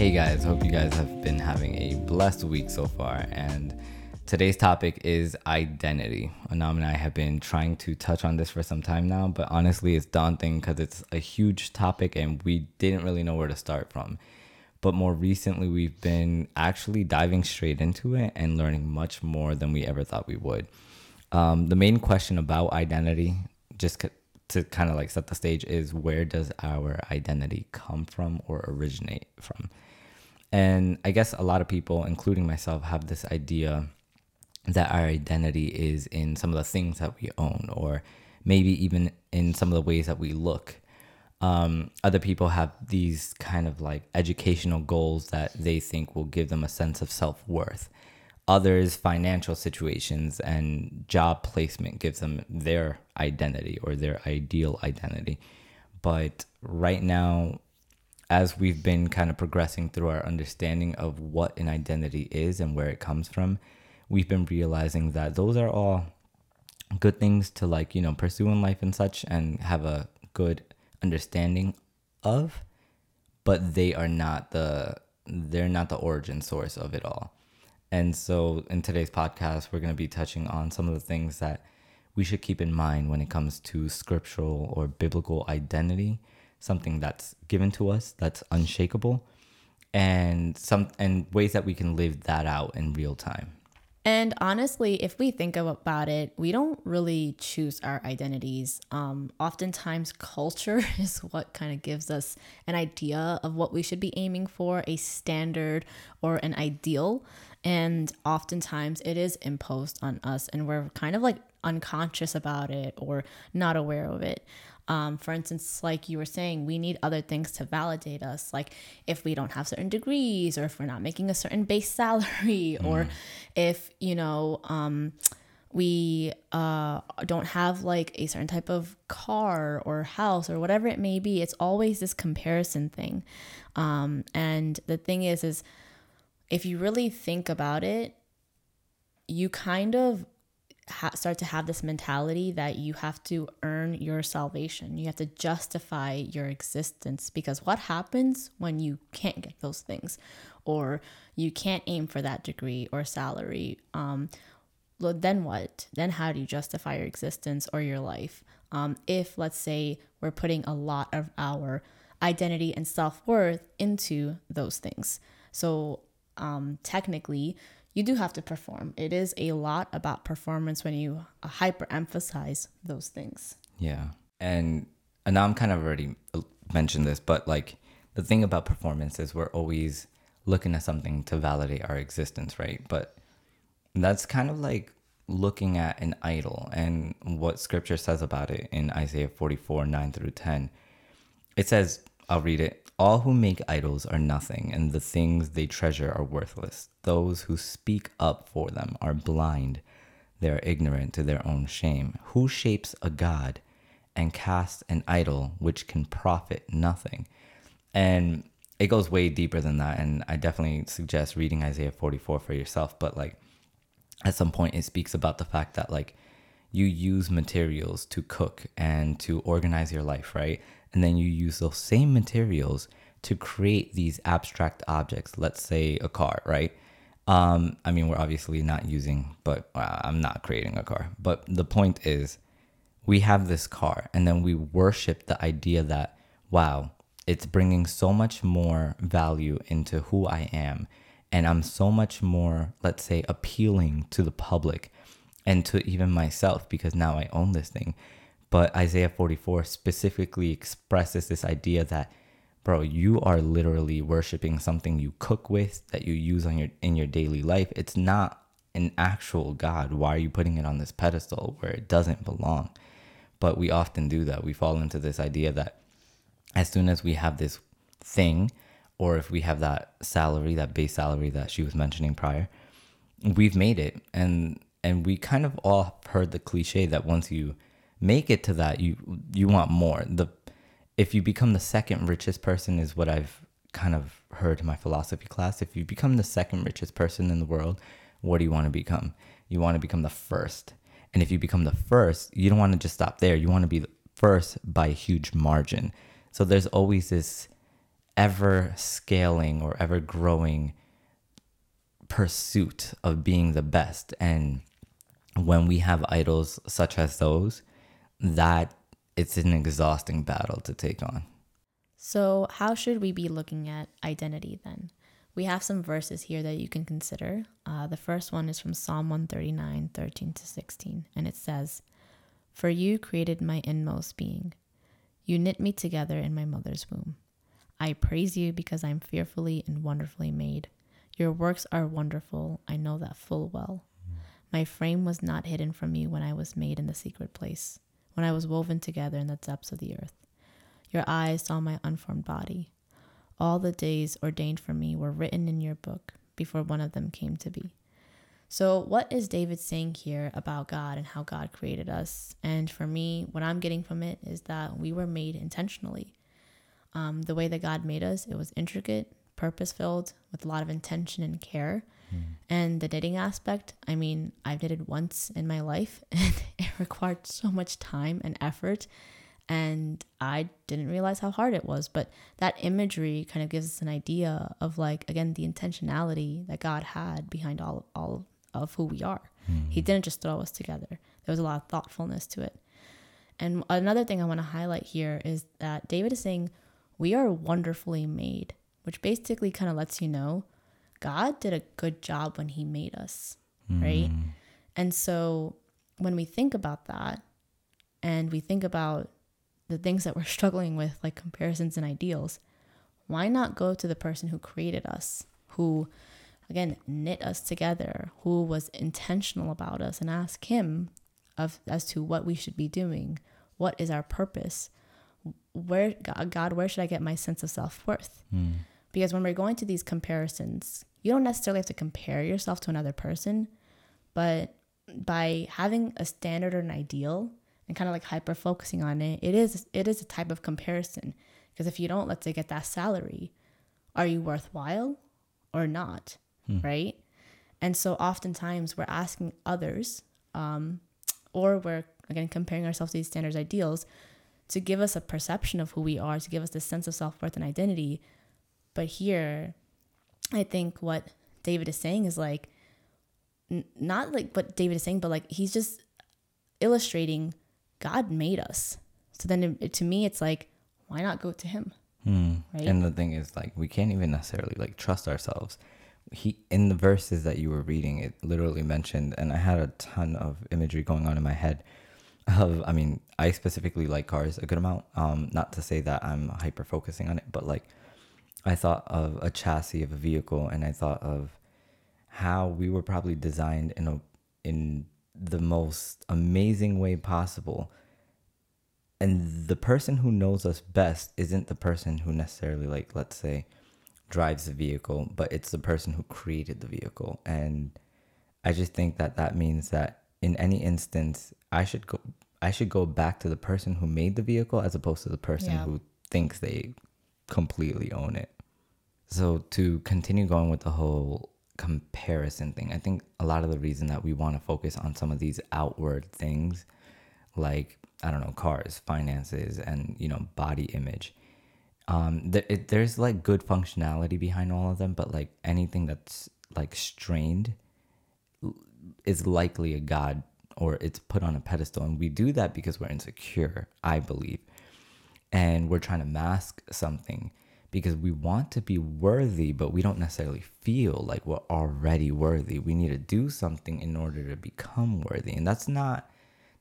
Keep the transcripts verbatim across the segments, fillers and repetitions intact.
Hey guys, hope you guys have been having a blessed week so far, and today's topic is identity. Anam and I have been trying to touch on this for some time now, but honestly it's daunting because it's a huge topic and we didn't really know where to start from. But more recently we've been actually diving straight into it and learning much more than we ever thought we would. Um, the main question about identity, just to kind of like set the stage, is where does our identity come from or originate from? And I guess a lot of people, including myself, have this idea that our identity is in some of the things that we own, or maybe even in some of the ways that we look. Um, other people have these kind of like educational goals that they think will give them a sense of self-worth. Others, financial situations and job placement gives them their identity or their ideal identity. But right now, as we've been kind of progressing through our understanding of what an identity is and where it comes from, we've been realizing that those are all good things to like, you know, pursue in life and such and have a good understanding of, but they are not the, they're not the origin source of it all. And so in today's podcast, we're going to be touching on some of the things that we should keep in mind when it comes to scriptural or biblical identity, something that's given to us, that's unshakable, and some and ways that we can live that out in real time. And honestly, if we think about it, we don't really choose our identities. Um, oftentimes, culture is what kind of gives us an idea of what we should be aiming for, a standard or an ideal. And oftentimes, it is imposed on us, and we're kind of like unconscious about it or not aware of it. Um, for instance, like you were saying, we need other things to validate us. Like if we don't have certain degrees, or if we're not making a certain base salary, mm. or if, you know, um, we uh, don't have like a certain type of car or house or whatever it may be. It's always this comparison thing. Um, and the thing is, is if you really think about it, you kind of Ha- start to have this mentality that you have to earn your salvation. You have to justify your existence, because what happens when you can't get those things, or you can't aim for that degree or salary? Um, then what? Then how do you justify your existence or your life? Um, if, let's say, we're putting a lot of our identity and self-worth into those things. So um, technically, you do have to perform. It is a lot about performance when you hyper emphasize those things. Yeah. And Anam kind of already mentioned this, but like the thing about performance is we're always looking at something to validate our existence, right? But that's kind of like looking at an idol, and what scripture says about it in Isaiah forty-four, nine through ten. It says, I'll read it. All who make idols are nothing, and the things they treasure are worthless. Those who speak up for them are blind. They are ignorant to their own shame. Who shapes a god and casts an idol which can profit nothing? And it goes way deeper than that, and I definitely suggest reading Isaiah forty-four for yourself. But like at some point it speaks about the fact that like you use materials to cook and to organize your life, right? And then you use those same materials to create these abstract objects, let's say a car, right? Um, I mean, we're obviously not using, but uh, I'm not creating a car. But the point is, we have this car, and then we worship the idea that, wow, it's bringing so much more value into who I am, and I'm so much more, let's say, appealing to the public and to even myself, because now I own this thing. But Isaiah forty-four specifically expresses this idea that, bro, you are literally worshiping something you cook with, that you use on your in your daily life. It's not an actual God. Why are you putting it on this pedestal where it doesn't belong? But we often do that. We fall into this idea that as soon as we have this thing, or if we have that salary, that base salary that she was mentioning prior, we've made it. And and we kind of all heard the cliche that once you make it to that, you you want more. The if you become the second richest person is what I've kind of heard in my philosophy class. If you become the second richest person in the world, what do you want to become? You want to become the first. And if you become the first, you don't want to just stop there. You want to be the first by a huge margin. So there's always this ever-scaling or ever-growing pursuit of being the best. And when we have idols such as those, that it's an exhausting battle to take on. So how should we be looking at identity then? We have some verses here that you can consider. Uh, the first one is from Psalm one thirty-nine, thirteen to sixteen, and it says, "For you created my inmost being. You knit me together in my mother's womb. I praise you because I'm fearfully and wonderfully made. Your works are wonderful. I know that full well. My frame was not hidden from you when I was made in the secret place, when I was woven together in the depths of the earth. Your eyes saw my unformed body. All the days ordained for me were written in your book before one of them came to be." So what is David saying here about God and how God created us? And for me, what I'm getting from it is that we were made intentionally. Um, the way that God made us, it was intricate, purpose-filled, with a lot of intention and care. Mm. And the knitting aspect, I mean, I've knitted once in my life, and it required so much time and effort. And I didn't realize how hard it was, but that imagery kind of gives us an idea of, like, again, the intentionality that God had behind all, all of who we are. Mm-hmm. He didn't just throw us together. There was a lot of thoughtfulness to it. And another thing I want to highlight here is that David is saying, we are wonderfully made, which basically kind of lets you know God did a good job when he made us, mm-hmm. right? And so when we think about that and we think about the things that we're struggling with, like comparisons and ideals, why not go to the person who created us, who, again, knit us together, who was intentional about us, and ask him of as to what we should be doing? What is our purpose? Where, God, where should I get my sense of self-worth? Mm. Because when we're going to these comparisons, you don't necessarily have to compare yourself to another person, but by having a standard or an ideal, and kind of like hyper focusing on it, it is it is a type of comparison. Because if you don't, let's say, get that salary, are you worthwhile or not? Hmm. Right? And so oftentimes we're asking others, um, or we're again comparing ourselves to these standards, ideals, to give us a perception of who we are, to give us this sense of self-worth and identity. But here, I think what David is saying is like, n- not like what David is saying, but like he's just illustrating God made us. So then it, to me, it's like, why not go to him? Hmm. Right? And the thing is, like, we can't even necessarily like trust ourselves. He, in the verses that you were reading, it literally mentioned, and I had a ton of imagery going on in my head of, I mean, I specifically like cars a good amount. Um, not to say that I'm hyper focusing on it, but like I thought of a chassis of a vehicle, and I thought of how we were probably designed in a, in the most amazing way possible, and the person who knows us best isn't the person who necessarily, like, let's say, drives the vehicle, but it's the person who created the vehicle. And I just think that that means that in any instance, I should go I should go back to the person who made the vehicle as opposed to the person yeah. who thinks they completely own it. So to continue going with the whole comparison thing, I think a lot of the reason that we want to focus on some of these outward things, like, I don't know, cars, finances, and, you know, body image, um th- it, there's like good functionality behind all of them, but like anything that's like strained is likely a god, or it's put on a pedestal, and we do that because we're insecure, I believe, and we're trying to mask something because we want to be worthy, but we don't necessarily feel like we're already worthy. We need to do something in order to become worthy. And that's not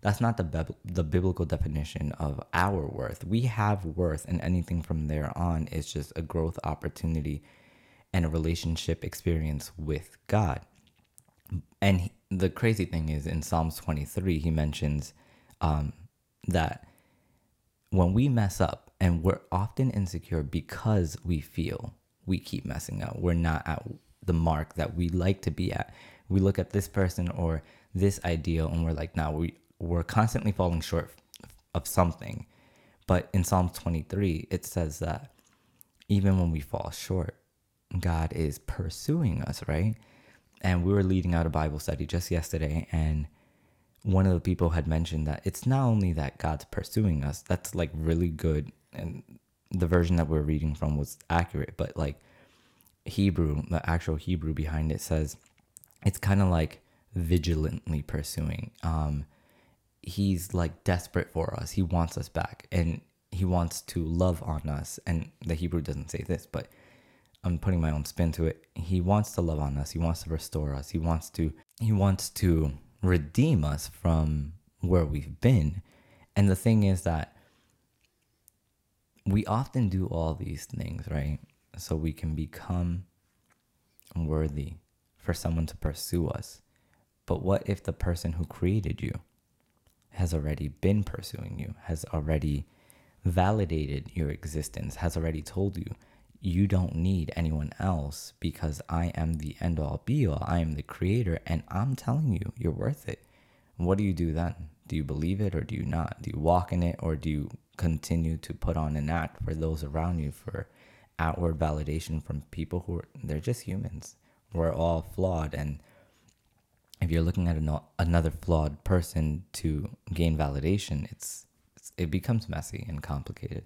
that's not the beb- the biblical definition of our worth. We have worth, and anything from there on is just a growth opportunity and a relationship experience with God. And he, the crazy thing is, in Psalms twenty-three, he mentions um, that when we mess up, and we're often insecure because we feel we keep messing up. We're not at the mark that we like to be at. We look at this person or this ideal, and we're like, nah, we, we're constantly falling short of something. But in Psalm twenty-three, it says that even when we fall short, God is pursuing us, right? And we were leading out a Bible study just yesterday, and one of the people had mentioned that it's not only that God's pursuing us, that's like really good and the version that we're reading from was accurate, but like Hebrew, the actual Hebrew behind it says, it's kind of like vigilantly pursuing. Um, he's like desperate for us. He wants us back, and he wants to love on us. And the Hebrew doesn't say this, but I'm putting my own spin to it. He wants to love on us. He wants to restore us. He wants to, he wants to redeem us from where we've been. And the thing is that we often do all these things, right? So we can become worthy for someone to pursue us. But what if the person who created you has already been pursuing you, has already validated your existence, has already told you, you don't need anyone else because I am the end-all be-all. I am the creator, and I'm telling you, you're worth it. What do you do then? Do you believe it or do you not? Do you walk in it or do you continue to put on an act for those around you for outward validation from people who are, they're just humans. We're all flawed, and if you're looking at an, another flawed person to gain validation, it's, it's it becomes messy and complicated.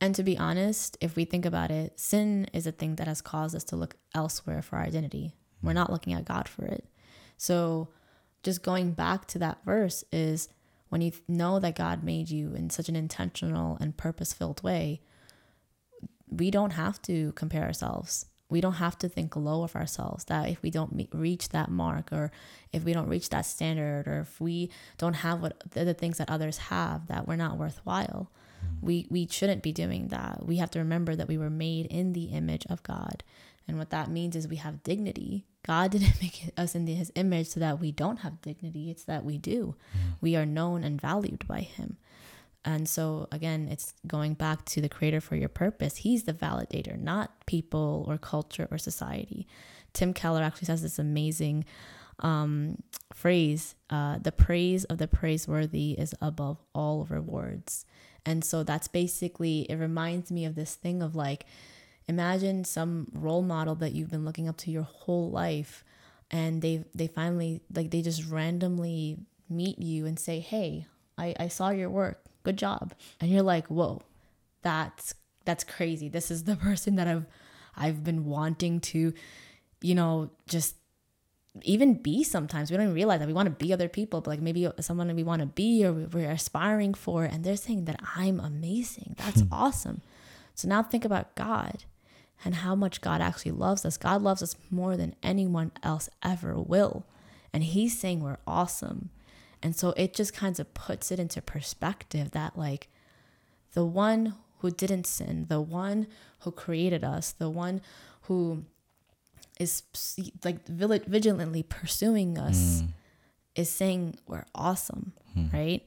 And to be honest, if we think about it, sin is a thing that has caused us to look elsewhere for our identity. Mm-hmm. We're not looking at God for it. So just going back to that verse is when you know that God made you in such an intentional and purpose-filled way, we don't have to compare ourselves. We don't have to think low of ourselves, that if we don't meet, reach that mark, or if we don't reach that standard, or if we don't have what the, the things that others have, that we're not worthwhile. We we shouldn't be doing that. We have to remember that we were made in the image of God. And what that means is we have dignity. God didn't make us in his image so that we don't have dignity. It's that we do. We are known and valued by him. And so, again, it's going back to the creator for your purpose. He's the validator, not people or culture or society. Tim Keller actually says this amazing um, phrase, uh, the praise of the praiseworthy is above all rewards. And so that's basically, it reminds me of this thing of like, imagine some role model that you've been looking up to your whole life, and they they finally, like they just randomly meet you and say, hey, I, I saw your work. Good job. And you're like, whoa, that's, that's crazy. This is the person that I've, I've been wanting to, you know, just even be sometimes. We don't even realize that we want to be other people, but like maybe someone that we want to be or we're aspiring for. And they're saying that I'm amazing. That's hmm. awesome. So now think about God and how much God actually loves us. God loves us more than anyone else ever will. And he's saying we're awesome. And so it just kind of puts it into perspective that like the one who didn't sin, the one who created us, the one who is like vigilantly pursuing us mm. is saying we're awesome, mm. right?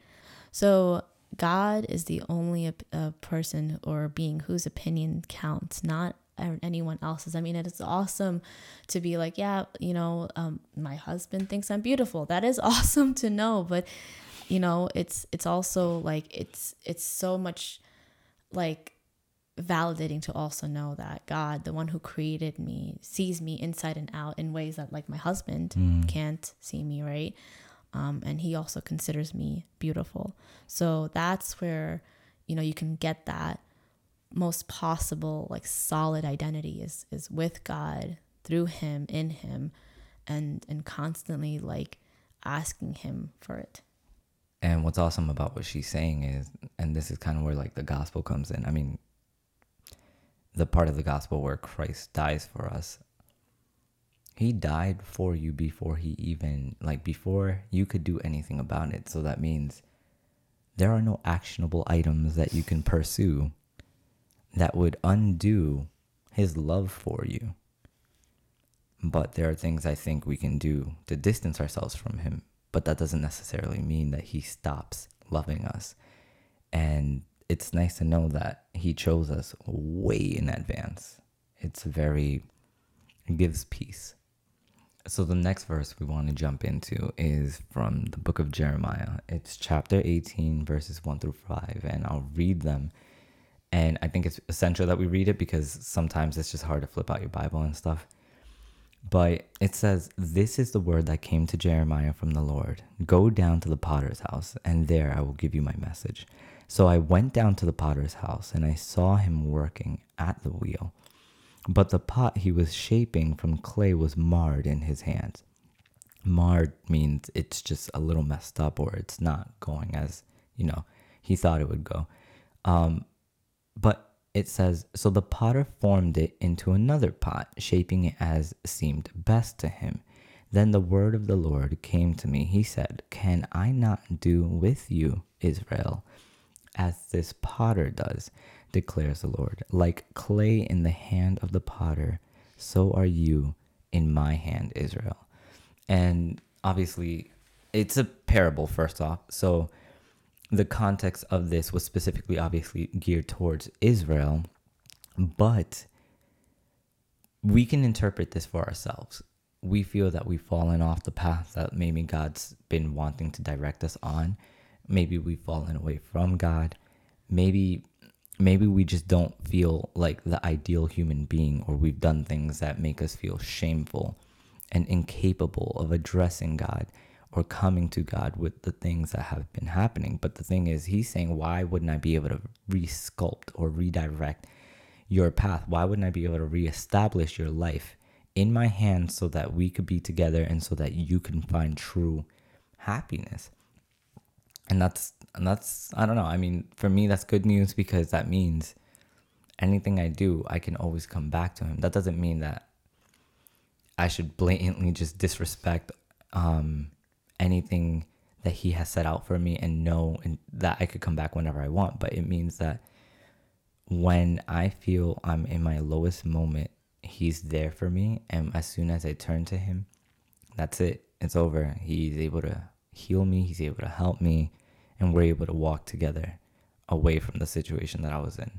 So God is the only uh, person or being whose opinion counts, not anyone else's. I mean, it is awesome to be like, yeah, you know, um, my husband thinks I'm beautiful. That is awesome to know. But, you know, it's, it's also like, it's, it's so much like validating to also know that God, the one who created me, sees me inside and out in ways that like my husband mm. can't see me. Right. Um, and he also considers me beautiful. So that's where, you know, you can get that most possible like solid identity is is with God, through him, in him, and and constantly like asking him for it. And what's awesome about what she's saying is, and this is kind of where like the gospel comes in, I mean the part of the gospel where Christ dies for us. He died for you before he even like before you could do anything about it. So that means there are no actionable items that you can pursue that would undo his love for you. But there are things I think we can do to distance ourselves from him, but that doesn't necessarily mean that he stops loving us. And it's nice to know that he chose us way in advance. It's very, it gives peace. So the next verse we want to jump into is from the book of Jeremiah. It's chapter eighteen, verses one through five, and I'll read them. And I think it's essential that we read it because sometimes it's just hard to flip out your Bible and stuff. But it says, this is the word that came to Jeremiah from the Lord. Go down to the potter's house, and there I will give you my message. So I went down to the potter's house, and I saw him working at the wheel. But the pot he was shaping from clay was marred in his hands. Marred means it's just a little messed up, or it's not going as, you know, he thought it would go. Um, but it says, so the potter formed it into another pot, shaping it as seemed best to him. Then the word of the Lord came to me. He said, can I not do with you, Israel, as this potter does, declares the Lord. Like clay in the hand of the potter, so are you in my hand, Israel. And obviously, it's a parable, first off. So the context of this was specifically, obviously, geared towards Israel. But we can interpret this for ourselves. We feel that we've fallen off the path that maybe God's been wanting to direct us on. Maybe we've fallen away from God. Maybe maybe we just don't feel like the ideal human being, or we've done things that make us feel shameful and incapable of addressing God or coming to God with the things that have been happening. But the thing is, he's saying, why wouldn't I be able to re-sculpt or redirect your path? Why wouldn't I be able to reestablish your life in my hands so that we could be together and so that you can find true happiness? And that's, and that's, I don't know. I mean, for me, that's good news, because that means anything I do, I can always come back to him. That doesn't mean that I should blatantly just disrespect um, anything that he has set out for me and know and that I could come back whenever I want. But it means that when I feel I'm in my lowest moment, he's there for me. And as soon as I turn to him, that's it. It's over. He's able to heal me. He's able to help me. And we're able to walk together away from the situation that I was in.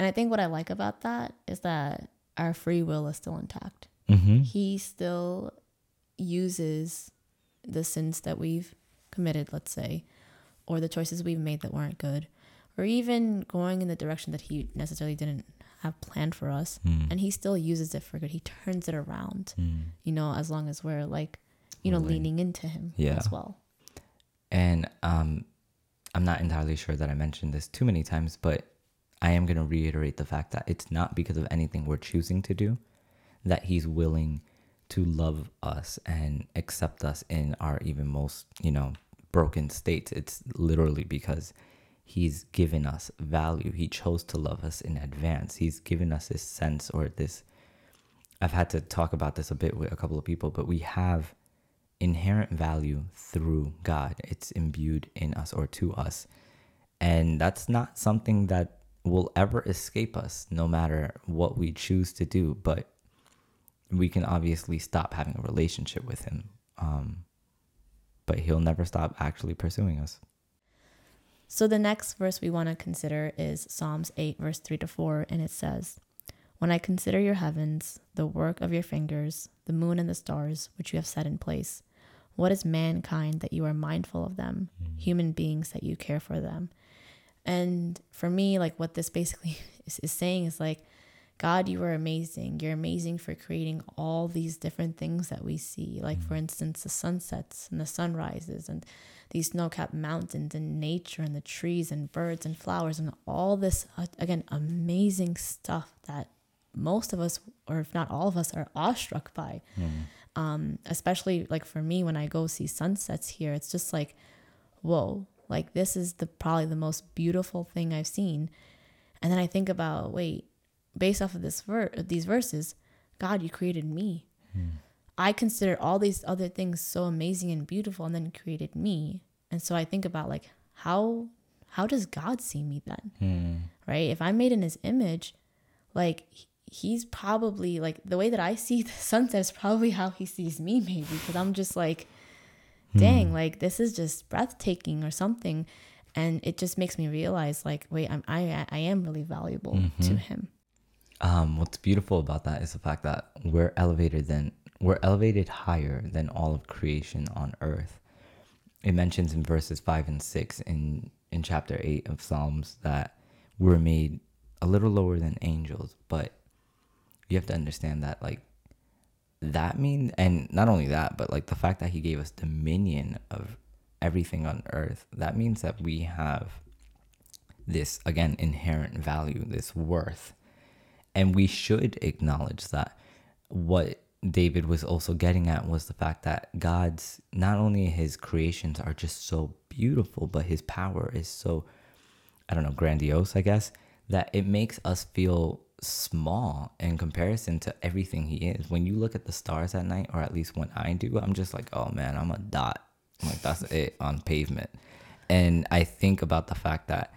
And I think what I like about that is that our free will is still intact. Mm-hmm. He still uses the sins that we've committed, let's say, or the choices we've made that weren't good, or even going in the direction that he necessarily didn't have planned for us. Mm. And he still uses it for good. He turns it around, mm. you know, as long as we're like, you know, really? leaning into him yeah. as well. And um, I'm not entirely sure that I mentioned this too many times, but I am going to reiterate the fact that it's not because of anything we're choosing to do that he's willing to love us and accept us in our even most, you know, broken states. It's literally because he's given us value. He chose to love us in advance. He's given us this sense, or this, I've had to talk about this a bit with a couple of people, but we have inherent value through God. It's imbued in us or to us. And that's not something that will ever escape us, no matter what we choose to do. But we can obviously stop having a relationship with him. Um, but he'll never stop actually pursuing us. So the next verse we want to consider is Psalms eight, verse three to four. And it says, when I consider your heavens, the work of your fingers, the moon and the stars, which you have set in place, what is mankind that you are mindful of them, mm-hmm. human beings that you care for them? And for me, like what this basically is, is saying is like, God, you are amazing. You're amazing for creating all these different things that we see. Like, for instance, the sunsets and the sunrises and these snow-capped mountains and nature and the trees and birds and flowers and all this, again, amazing stuff that most of us, or if not all of us, are awestruck by. Mm. Um, especially like for me, when I go see sunsets here, it's just like, whoa, like this is the probably the most beautiful thing I've seen. And then I think about, wait, based off of this ver- these verses, God, you created me. Mm. I consider all these other things so amazing and beautiful, and then created me. And so I think about like, how how does God see me then? Mm. Right? If I'm made in his image, like he's probably like, the way that I see the sunset is probably how he sees me, maybe, because I'm just like, dang, mm. like this is just breathtaking or something. And it just makes me realize like, wait, I'm, I, I am really valuable mm-hmm. to him. Um, what's beautiful about that is the fact that we're elevated than we're elevated higher than all of creation on earth. It mentions in verses five and six in, in chapter eight of Psalms that we're made a little lower than angels, but you have to understand that like that mean? And not only that, but like the fact that he gave us dominion of everything on earth, that means that we have this, again, inherent value, this worth. And we should acknowledge that. What David was also getting at was the fact that God's, not only his creations are just so beautiful, but his power is so, I don't know, grandiose, I guess, that it makes us feel small in comparison to everything he is. When you look at the stars at night, or at least when I do, I'm just like, oh man, I'm a dot. I'm like, that's it on pavement. And I think about the fact that,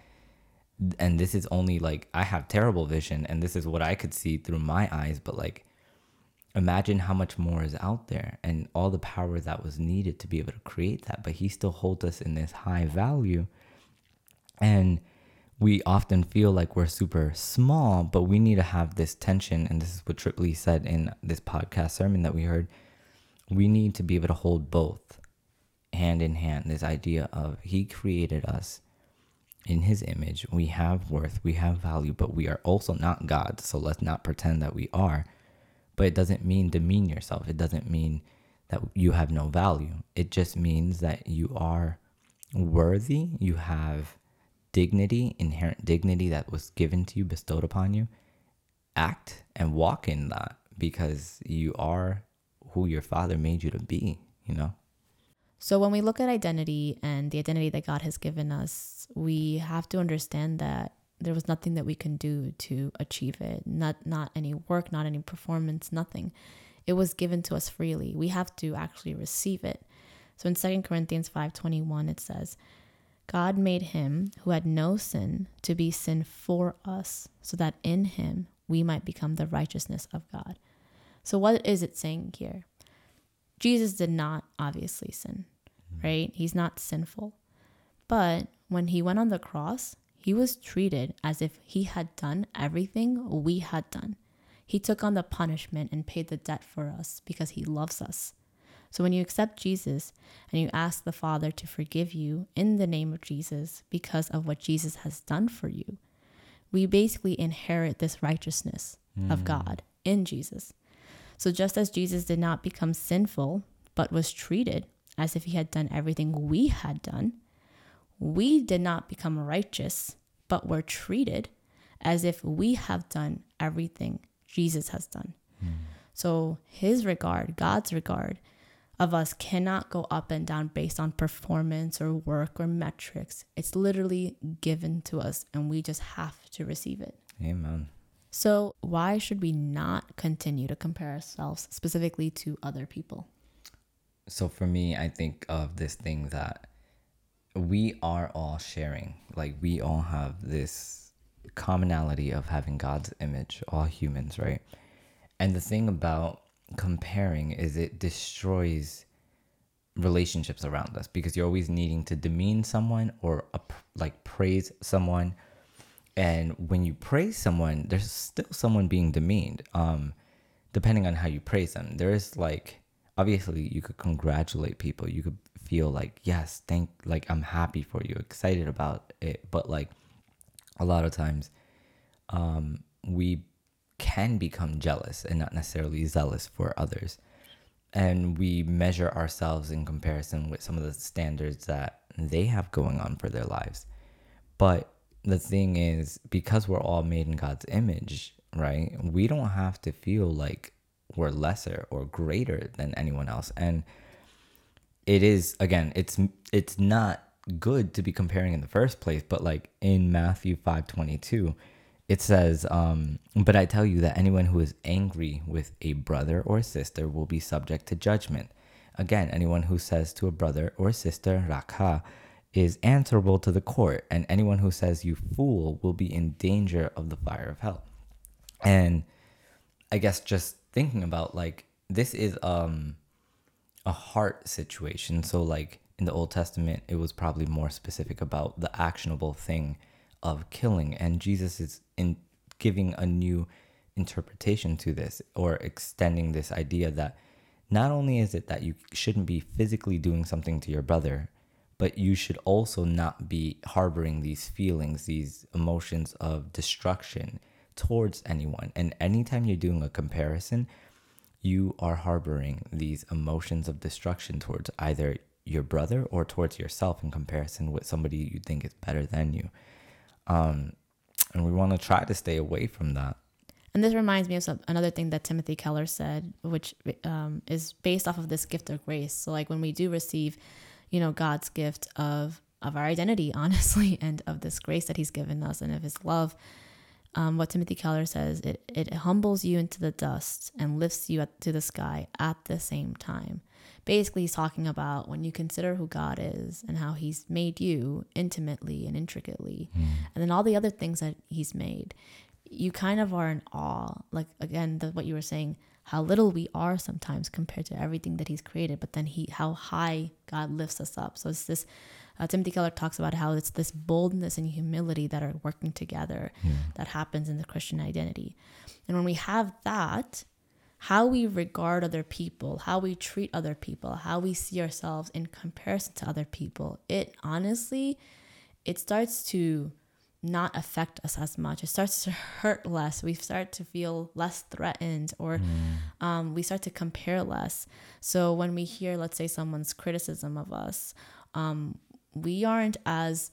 and this is only like, I have terrible vision and this is what I could see through my eyes, but like, imagine how much more is out there and all the power that was needed to be able to create that. But he still holds us in this high value. And we often feel like we're super small, but we need to have this tension. And this is what Trip Lee said in this podcast sermon that we heard. We need to be able to hold both hand in hand. This idea of he created us in his image. We have worth, we have value, but we are also not God. So let's not pretend that we are. But it doesn't mean demean yourself. It doesn't mean that you have no value. It just means that you are worthy. You have dignity, inherent dignity that was given to you, bestowed upon you. Act and walk in that because you are who your Father made you to be, you know? So when we look at identity and the identity that God has given us, we have to understand that there was nothing that we can do to achieve it. Not not any work, not any performance, nothing. It was given to us freely. We have to actually receive it. So in Second Corinthians five twenty-one, it says, God made him who had no sin to be sin for us, so that in him we might become the righteousness of God. So what is it saying here? Jesus did not obviously sin, right? He's not sinful. But when he went on the cross, he was treated as if he had done everything we had done. He took on the punishment and paid the debt for us because he loves us. So when you accept Jesus and you ask the Father to forgive you in the name of Jesus because of what Jesus has done for you, we basically inherit this righteousness mm. of God in Jesus. So just as Jesus did not become sinful, but was treated as if he had done everything we had done, we did not become righteous, but were treated as if we have done everything Jesus has done. Mm. So his regard, God's regard of us cannot go up and down based on performance or work or metrics. It's literally given to us and we just have to receive it. Amen. So why should we not continue to compare ourselves specifically to other people? So for me, I think of this thing that we are all sharing, like we all have this commonality of having God's image, all humans, right? And the thing about comparing is it destroys relationships around us because you're always needing to demean someone or like praise someone. And when you praise someone, there's still someone being demeaned, um, depending on how you praise them. There is like, obviously you could congratulate people. You could feel like, yes, thank, like I'm happy for you, excited about it. But like a lot of times um, we can become jealous and not necessarily zealous for others. And we measure ourselves in comparison with some of the standards that they have going on for their lives. But the thing is, because we're all made in God's image, right? We don't have to feel like we're lesser or greater than anyone else. And it is, again, it's it's not good to be comparing in the first place, but like in Matthew five twenty-two, it says, um, but I tell you that anyone who is angry with a brother or sister will be subject to judgment. Again, anyone who says to a brother or sister, Rakha, is answerable to the court. And anyone who says you fool will be in danger of the fire of hell. And I guess just thinking about like this is um a heart situation. So like in the Old Testament, it was probably more specific about the actionable thing of killing, and Jesus is in giving a new interpretation to this, or extending this idea that not only is it that you shouldn't be physically doing something to your brother, but you should also not be harboring these feelings, these emotions of destruction towards anyone. And anytime you're doing a comparison, you are harboring these emotions of destruction towards either your brother or towards yourself in comparison with somebody you think is better than you. Um, and we want to try to stay away from that. And this reminds me of some, another thing that Timothy Keller said, which um, is based off of this gift of grace. So like when we do receive, you know, God's gift of of our identity, honestly, and of this grace that he's given us and of his love, um, what Timothy Keller says, it, it humbles you into the dust and lifts you up to the sky at the same time. Basically, he's talking about when you consider who God is and how he's made you intimately and intricately, mm. and then all the other things that he's made, you kind of are in awe. Like, again, the, what you were saying, how little we are sometimes compared to everything that he's created, but then he, how high God lifts us up. So it's this, uh, Timothy Keller talks about how it's this boldness and humility that are working together yeah. that happens in the Christian identity. And when we have that, how we regard other people, how we treat other people, how we see ourselves in comparison to other people, it honestly, it starts to not affect us as much. It starts to hurt less. We start to feel less threatened, or mm. um, we start to compare less. So when we hear, let's say, someone's criticism of us, um, we aren't as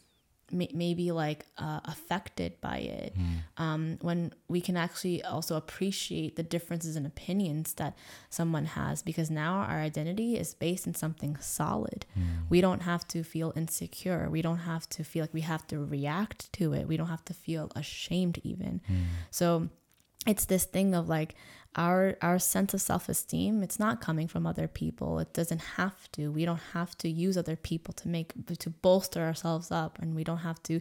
may- maybe like uh, affected by it. Mm. Um, when we can actually also appreciate the differences in opinions that someone has, because now our identity is based in something solid. Mm. We don't have to feel insecure. We don't have to feel like we have to react to it. We don't have to feel ashamed even. Mm. So it's this thing of like our our sense of self-esteem, it's not coming from other people. It doesn't have to. We don't have to use other people to make to bolster ourselves up, and we don't have to,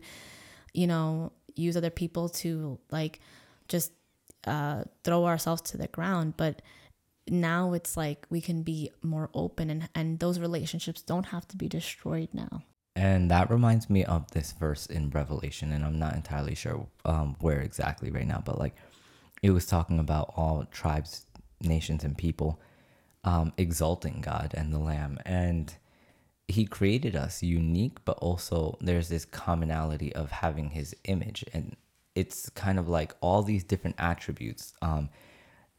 you know, use other people to like just uh, throw ourselves to the ground. But now it's like we can be more open, and, and those relationships don't have to be destroyed now. And that reminds me of this verse in Revelation, and I'm not entirely sure um, where exactly right now, but like it was talking about all tribes, nations, and people um, exalting God and the Lamb. And he created us unique, but also there's this commonality of having his image. And it's kind of like all these different attributes, um,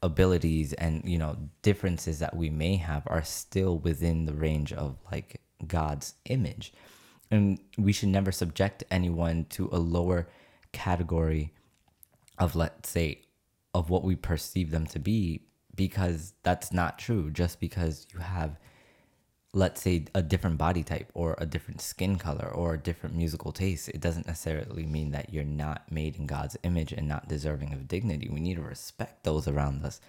abilities, and, you know, differences that we may have are still within the range of like God's image. And we should never subject anyone to a lower category of, let's say, of what we perceive them to be, because that's not true. Just because you have, let's say, a different body type or a different skin color or a different musical taste, it doesn't necessarily mean that you're not made in God's image and not deserving of dignity. We need to respect those around us.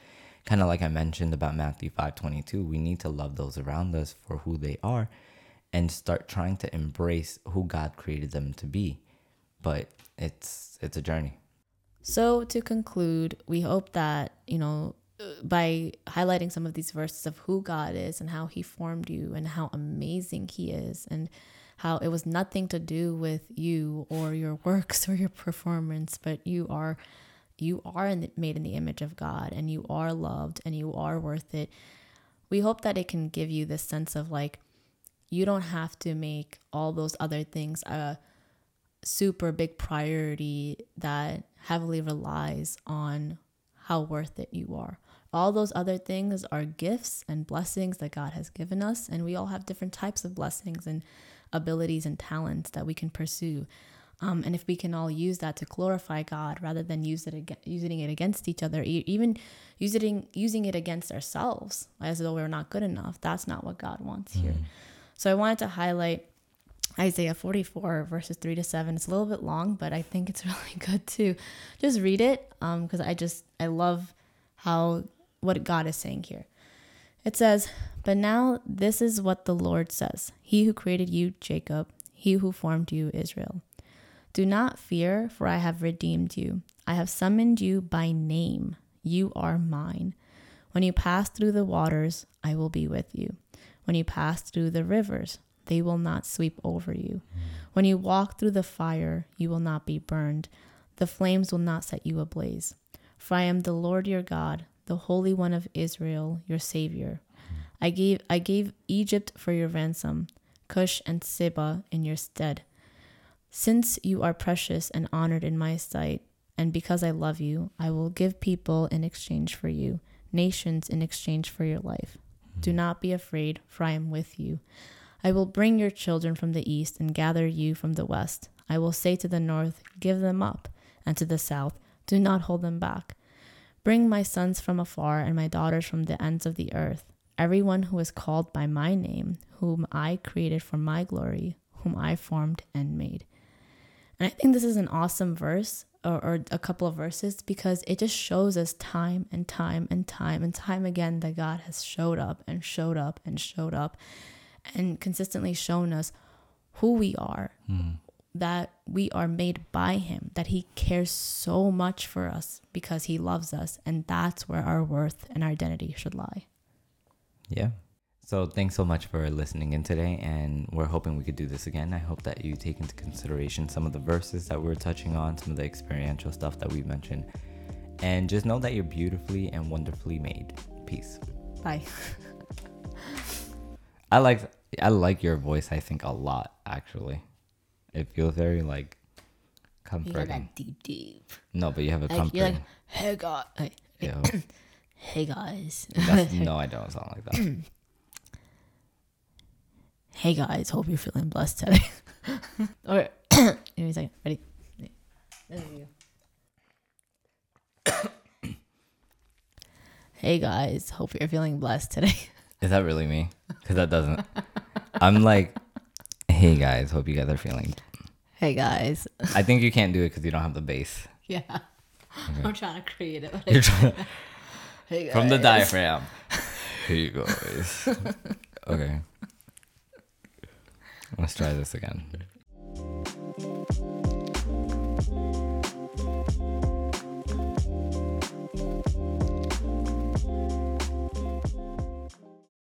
Kind of like I mentioned about Matthew five twenty-two, we need to love those around us for who they are and start trying to embrace who God created them to be. But it's it's a journey. So to conclude, we hope that, you know, by highlighting some of these verses of who God is and how he formed you and how amazing he is and how it was nothing to do with you or your works or your performance, but you are you are made in the image of God, and you are loved, and you are worth it. We hope that it can give you this sense of like, you don't have to make all those other things a super big priority that heavily relies on how worth it you are. All those other things are gifts and blessings that God has given us, and we all have different types of blessings and abilities and talents that we can pursue. Um, and if we can all use that to glorify God rather than use it ag- using it against each other, e- even using using it against ourselves as though we're not good enough, that's not what God wants mm-hmm. here. So I wanted to highlight Isaiah forty-four verses three to seven. It's a little bit long, but I think it's really good to just read it um, because I just, I love how, what God is saying here. It says, "But now this is what the Lord says, he who created you, Jacob, he who formed you, Israel. Do not fear, for I have redeemed you. I have summoned you by name. You are mine. When you pass through the waters, I will be with you. When you pass through the rivers, they will not sweep over you. When you walk through the fire, you will not be burned. The flames will not set you ablaze. For I am the Lord your God, the Holy One of Israel, your Savior. I gave I gave Egypt for your ransom, Cush and Seba in your stead. Since you are precious and honored in my sight, and because I love you, I will give people in exchange for you, nations in exchange for your life. Do not be afraid, for I am with you. I will bring your children from the east and gather you from the west. I will say to the north, give them up, and to the south, do not hold them back. Bring my sons from afar and my daughters from the ends of the earth. Everyone who is called by my name, whom I created for my glory, whom I formed and made. And I think this is an awesome verse, or, or a couple of verses, because it just shows us time and time and time and time again that God has showed up and showed up and showed up and consistently shown us who we are, mm. that we are made by him, that he cares so much for us because he loves us. And that's where our worth and our identity should lie. Yeah. So thanks so much for listening in today, and we're hoping we could do this again. I hope that you take into consideration some of the verses that we're touching on, some of the experiential stuff that we mentioned, and just know that you're beautifully and wonderfully made. Peace. Bye. I like I like your voice, I think, a lot, actually. It feels very, like, comforting. You got that deep, deep. No, but you have a like, comforting. You're like, hey, God. Yeah. Hey, guys. That's, no, I don't sound like that. Hey guys, hope you're feeling blessed today. Or, give me a second. Ready? There we go. Hey guys, hope you're feeling blessed today. Is that really me? Because that doesn't. I'm like, hey guys, hope you guys are feeling. Hey guys. I think you can't do it because you don't have the bass. Yeah. Okay. I'm trying to create it. You're trying to... Hey guys. From the diaphragm. Hey guys. Okay. Let's try this again.